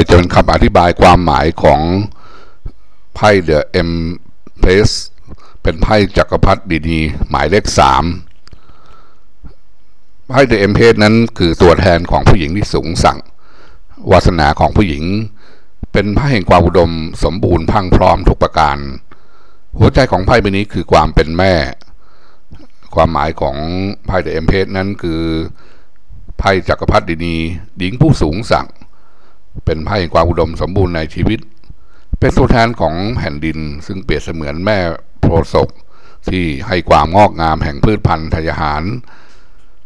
จะเป็นคำอธิบายความหมายของไพ่ The Empress เป็นไพ่จักรพรรดินีหมายเลข3ไพ่ The Empress นั้นคือตัวแทนของผู้หญิงที่สูงสั่งวาสนาของผู้หญิงเป็นไพ่แห่งความอุดมสมบูรณ์พรั่งพร้อมทุกประการหัวใจของไพ่ใบนี้คือความเป็นแม่ความหมายของไพ่ The Empress นั้นคือไพ่จักรพรรดินีหญิงผู้สูงสั่งเป็นไพ่แห่งความอุดมสมบูรณ์ในชีวิตเป็นตัวแทนของแผ่นดินซึ่งเปรียบเสมือนแม่โพธิ์ศกที่ให้ความงอกงามแห่งพืชพันธุ์ทายาท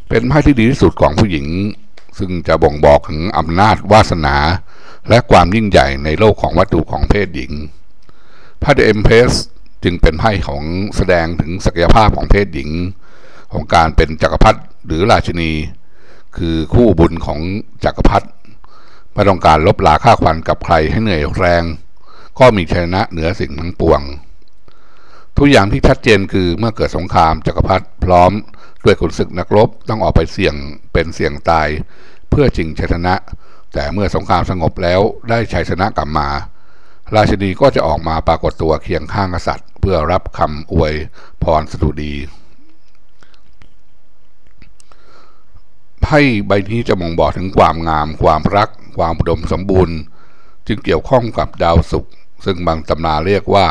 เป็นไพ่ที่ดีที่สุดของผู้หญิงซึ่งจะบ่งบอกถึงอำนาจวาสนาและความยิ่งใหญ่ในโลกของวัตถุของเพศหญิงไพ่ The Empress จึงเป็นไพ่ของแสดงถึงศักยภาพของเพศหญิงของการเป็นจักรพรรดิหรือราชินีคือคู่บุญของจักรพรรดิไม่ต้องการลบลาค่าขวัญกับใครให้เหนื่อยแรงก็มีชนะเหนือสิ่งทั้งปวงทุกอย่างที่ชัดเจนคือเมื่อเกิดสงครามจักรพรรดิพร้อมด้วยขุนศึกนักรบต้องออกไปเสี่ยงเป็นเสี่ยงตายเพื่อชิงชัยชนะแต่เมื่อสงครามสงบแล้วได้ชัยชนะกลับมาราชินีก็จะออกมาปรากฏตัวเคียงข้างกษัตริย์เพื่อรับคำอวยพรสดุดีไพ่ใบนี้จะบ่งบอกถึงความงามความรักความอุดมสมบูรณ์จึงเกี่ยวข้องกับดาวศุกร์ซึ่งบางตำราเรียกว่า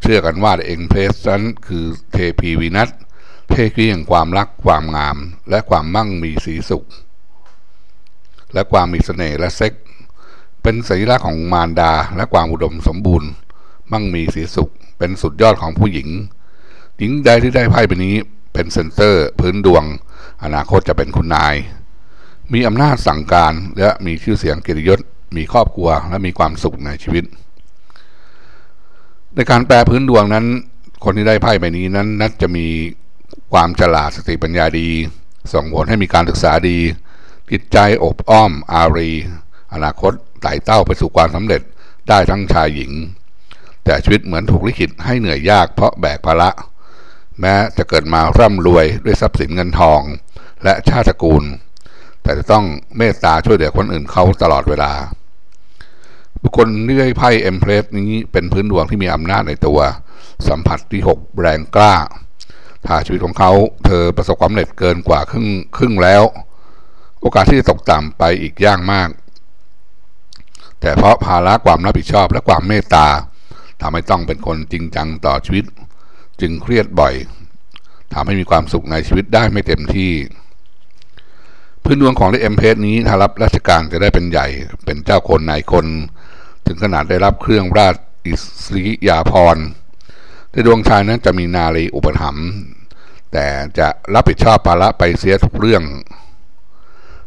เชื่อกันว่า The Empress นั้นคือเทพีวีนัสเทพีแห่งความรักความงามและความมั่งมีสีสุขและความมีเสน่ห์และเซ็กเป็นสัญลักษณ์ของมารดาและความอุดมสมบูรณ์มั่งมีสีสุขเป็นสุดยอดของผู้หญิงหญิงใดที่ได้ไพ่ใบนี้เป็นเซนเตอร์พื้นดวงอนาคตจะเป็นคุณนายมีอำนาจสั่งการและมีชื่อเสียงเกียรติยศมีครอบครัวและมีความสุขในชีวิตในการแปลพื้นดวงนั้นคนที่ได้ไพ่ใบนี้นั้นนัดจะมีความฉลาดสติปัญญาดีส่งผลให้มีการศึกษาดีจิตใจอบอ้อมอารีอนาคตไต่เต้าไปสู่ความสำเร็จได้ทั้งชายหญิงแต่ชีวิตเหมือนถูกลิขิตให้เหนื่อยยากเพราะแบกภาระแม้จะเกิดมาร่ำรวยด้วยทรัพย์สินเงินทองและชาติตระกูลแต่จะต้องเมตตาช่วยเหลือคนอื่นเขาตลอดเวลาบุคคลที่ได้ไพ่ Empress นี้เป็นพื้นดวงที่มีอำนาจในตัวสัมผัสที่6แรงกล้าถ้าชีวิตของเขาเธอประสบความสำเร็จเกินกว่าครึ่งแล้วโอกาสที่จะตกต่ำไปอีกยากมากแต่เพราะภาระความรับผิดชอบและความเมตตาทำให้ต้องเป็นคนจริงจังต่อชีวิตจึงเครียดบ่อยทำให้มีความสุขในชีวิตได้ไม่เต็มที่พื้นดวงของ The Empress นี้ถ้ารับราชการจะได้เป็นใหญ่เป็นเจ้าคนนายคนถึงขนาดได้รับเครื่องราชอิสริยาภรณ์ในดวงชายนั้นจะมีนารีอุปถัมภ์แต่จะรับผิดชอบภาระไปเสียทุกเรื่อง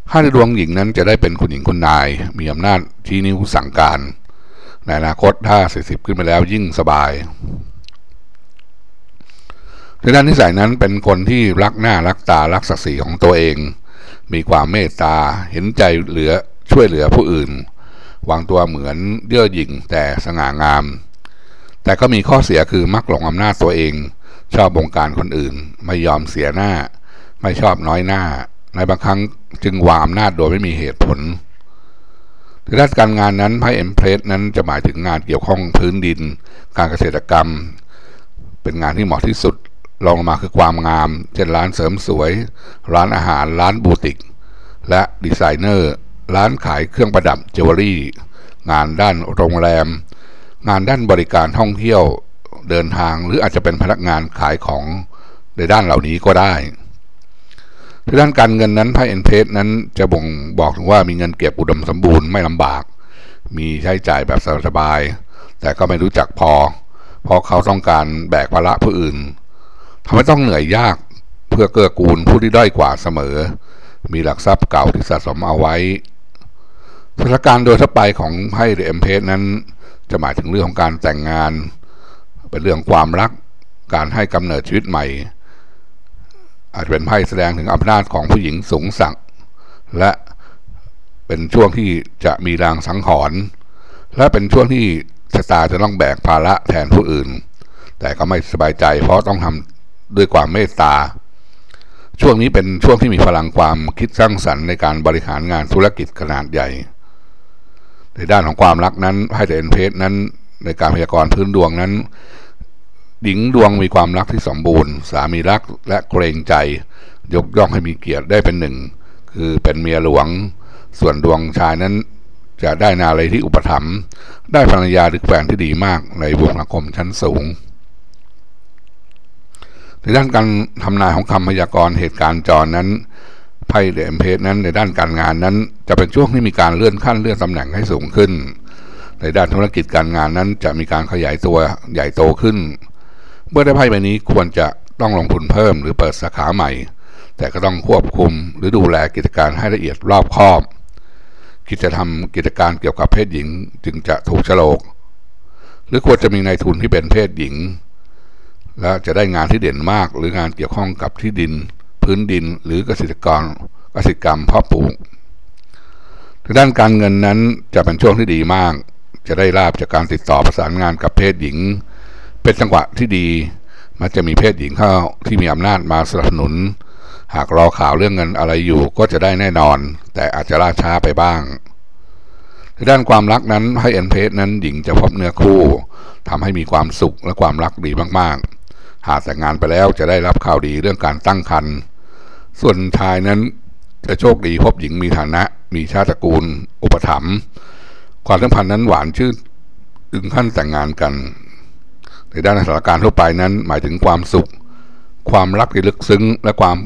ถ้าในดวงหญิงนั้นจะได้เป็นคุณหญิงคุณนายมีอำนาจที่นิ้วสั่งการในอนาคตถ้า40ขึ้นไปแล้วยิ่งสบายในด้านนิสัยนั้นเป็นคนที่รักหน้ารักตารักศักดิ์ศรีของตัวเองมีความเมตตาเห็นใจเหลือช่วยเหลือผู้อื่นวางตัวเหมือนเย่อหยิ่งแต่สง่างามแต่ก็มีข้อเสียคือมักหลงอำนาจตัวเองชอบบงการคนอื่นไม่ยอมเสียหน้าไม่ชอบน้อยหน้าในบางครั้งจึงวางอำนาจโดยไม่มีเหตุผลในด้านการงานนั้นไพ่ Empress นั้นจะหมายถึงงานเกี่ยวข้องพื้นดินการเกษตรกรรมเป็นงานที่เหมาะที่สุดลองมาคือความงามเช่นร้านเสริมสวยร้านอาหารร้านบูติกและดีไซเนอร์ร้านขายเครื่องประดับจิวเวลรี่งานด้านโรงแรมงานด้านบริการท่องเที่ยวเดินทางหรืออาจจะเป็นพนักงานขายของในด้านเหล่านี้ก็ได้ในด้านการเงินนั้นไพ่ Empress นั้นจะบ่งบอกถึงว่ามีเงินเก็บอุดมสมบูรณ์ไม่ลำบากมีใช้จ่ายแบบสบายแต่ก็ไม่รู้จักพอเพราะเขาต้องการแบกภาระผู้อื่นทำให้ต้องเหนื่อยยากเพื่อเกื้อกูลผู้ที่ด้อยกว่าเสมอมีหลักทรัพย์เก่าที่สะสมเอาไว้สถานการณ์โดยทั่วไปของไพ่ The Empress นั้นจะหมายถึงเรื่องของการแต่งงานเป็นเรื่องความรักการให้กำเนิดชีวิตใหม่อาจเป็นไพ่แสดงถึงอำนาจของผู้หญิงสูงสั่งและเป็นช่วงที่จะมีรางสังหรณ์และเป็นช่วงที่ชะตาจะต้องแบกภาระแทนผู้อื่นแต่ก็ไม่สบายใจเพราะต้องทำด้วยความเมตตาช่วงนี้เป็นช่วงที่มีพลังความคิดสร้างสรรค์ในการบริหารงานธุรกิจขนาดใหญ่ ในด้านของความรักนั้นไพ่เดนเพสนั้นในการพยากรณ์พื้นดวงนั้นหญิงดวงมีความรักที่สมบูรณ์สามีรักและเกรงใจยกย่องให้มีเกียรติได้เป็นหนึ่งคือเป็นเมียหลวงส่วนดวงชายนั้นจะได้นาเลยที่อุปถัมภ์ได้ภรรยาหรือแฟนที่ดีมากในวงสังคมชั้นสูงในด้านการทำนายของคำพยากรณ์เหตุการณ์จรนั้นไพ่เดอะเอ็มเพรสนั้นในด้านการงานนั้นจะเป็นช่วงที่มีการเลื่อนขั้นเลื่อนตำแหน่งให้สูงขึ้นในด้านธุรกิจการงานนั้นจะมีการขยายตัวใหญ่โตขึ้นเมื่อได้ไพ่ใบนี้ควรจะต้องลงทุนเพิ่มหรือเปิดสาขาใหม่แต่ก็ต้องควบคุมหรือดูแลกิจการให้ละเอียดรอบคอบคิดจะทำกิจการเกี่ยวกับเพศหญิงจึงจะถูกโฉลกหรือควรจะมีนายทุนที่เป็นเพศหญิงและจะได้งานที่เด่นมากหรืองานเกี่ยวข้องกับที่ดินพื้นดินหรือเกษตรกรรมเพาะปลูกด้านการเงินนั้นจะเป็นช่วงที่ดีมากจะได้ลาภจากการติดต่อประสานงานกับเพศหญิงเป็นจังหวะที่ดีมันจะมีเพศหญิงเข้าที่มีอำนาจมาสนับสนุนหากรอข่าวเรื่องเงินอะไรอยู่ก็จะได้แน่นอนแต่อาจจะล่าช้าไปบ้างในด้านความรักนั้นให้เอ็นเพสนั้นหญิงจะพบเนื้อคู่ทำให้มีความสุขและความรักดีมากๆหากแต่งงานไปแล้วจะได้รับข่าวดีเรื่องการตั้งครรภ์ส่วนชายนั้นจะโชคดีพบหญิงมีฐานะมีชาติตระกูลอุปถัมภ์ความสัมพันธ์นั้นหวานชื่นถึงขั้นแต่งงานกันในด้านสถานการณ์ทั่วไปนั้นหมายถึงความสุขความรักที่ลึกซึ้งและความ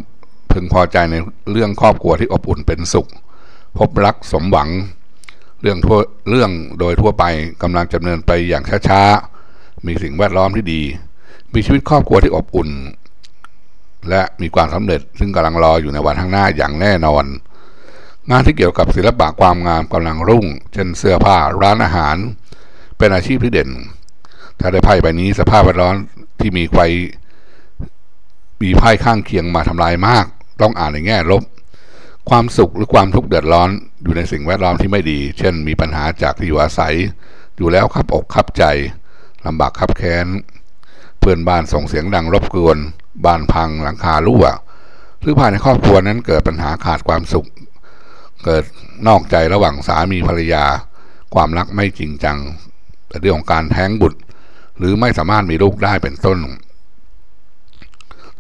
พึงพอใจในเรื่องครอบครัวที่อบอุ่นเป็นสุขพบรักสมหวังเรื่องโดยทั่วไปกำลังดำเนินไปอย่างช้าๆมีสิ่งแวดล้อมที่ดีมีชีวิตครอบครัวที่อบอุ่นและมีความสำเร็จซึ่งกำลังรออยู่ในวันข้างหน้าอย่างแน่นอนงานที่เกี่ยวกับศิลปะความงามกำลังรุ่งเช่นเสื้อผ้าร้านอาหารเป็นอาชีพที่เด่นถ้าได้ไพ่ใบนี้สภาพแวดล้อมที่มีไพ่ข้างเคียงมาทำลายมากต้องอ่านในแง่ลบความสุขหรือความทุกข์เดือดร้อนอยู่ในสิ่งแวดล้อมที่ไม่ดีเช่นมีปัญหาจากที่อยู่อาศัยอยู่แล้วคับอกคับใจลำบากคับแค้นเพื่อนบ้านส่งเสียงดังรบกวนบ้านพังหลังคารั่วหรือภายในครอบครัวนั้นเกิดปัญหาขาดความสุขเกิดนอกใจระหว่างสามีภรรยาความรักไม่จริงจังแต่เรื่องของการแท้งบุตรหรือไม่สามารถมีลูกได้เป็นต้น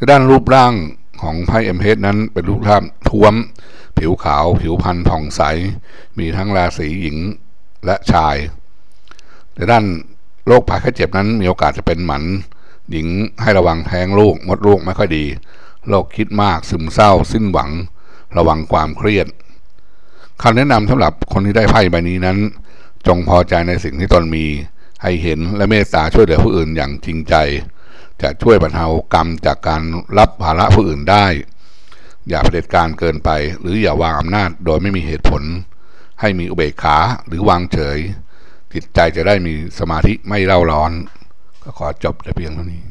ด้านรูปร่างของไพ่เอ็มเพรสนั้นเป็นรูปร่างท้วมผิวขาวผิวพรรณผ่องใสมีทั้งราศีหญิงและชายในด้านโรคภัยไข้เจ็บนั้นมีโอกาสจะเป็นหมันหญิงให้ระวังแท้งลูกมดลูกไม่ค่อยดีโรคคิดมากซึมเศร้าสิ้นหวังระวังความเครียดคำแนะนำสำหรับคนที่ได้ไพ่ใบนี้นั้นจงพอใจในสิ่งที่ตนมีให้เห็นและเมตตาช่วยเหลือผู้อื่นอย่างจริงใจจะช่วยบรรเทากรรมจากการรับภาระผู้อื่นได้อย่าเผด็จการเกินไปหรืออย่าวางอำนาจโดยไม่มีเหตุผลให้มีอุเบกขาหรือวางเฉยจิตใจจะได้มีสมาธิไม่เร่าร้อนก็ขอจบแต่เพียงเท่านี้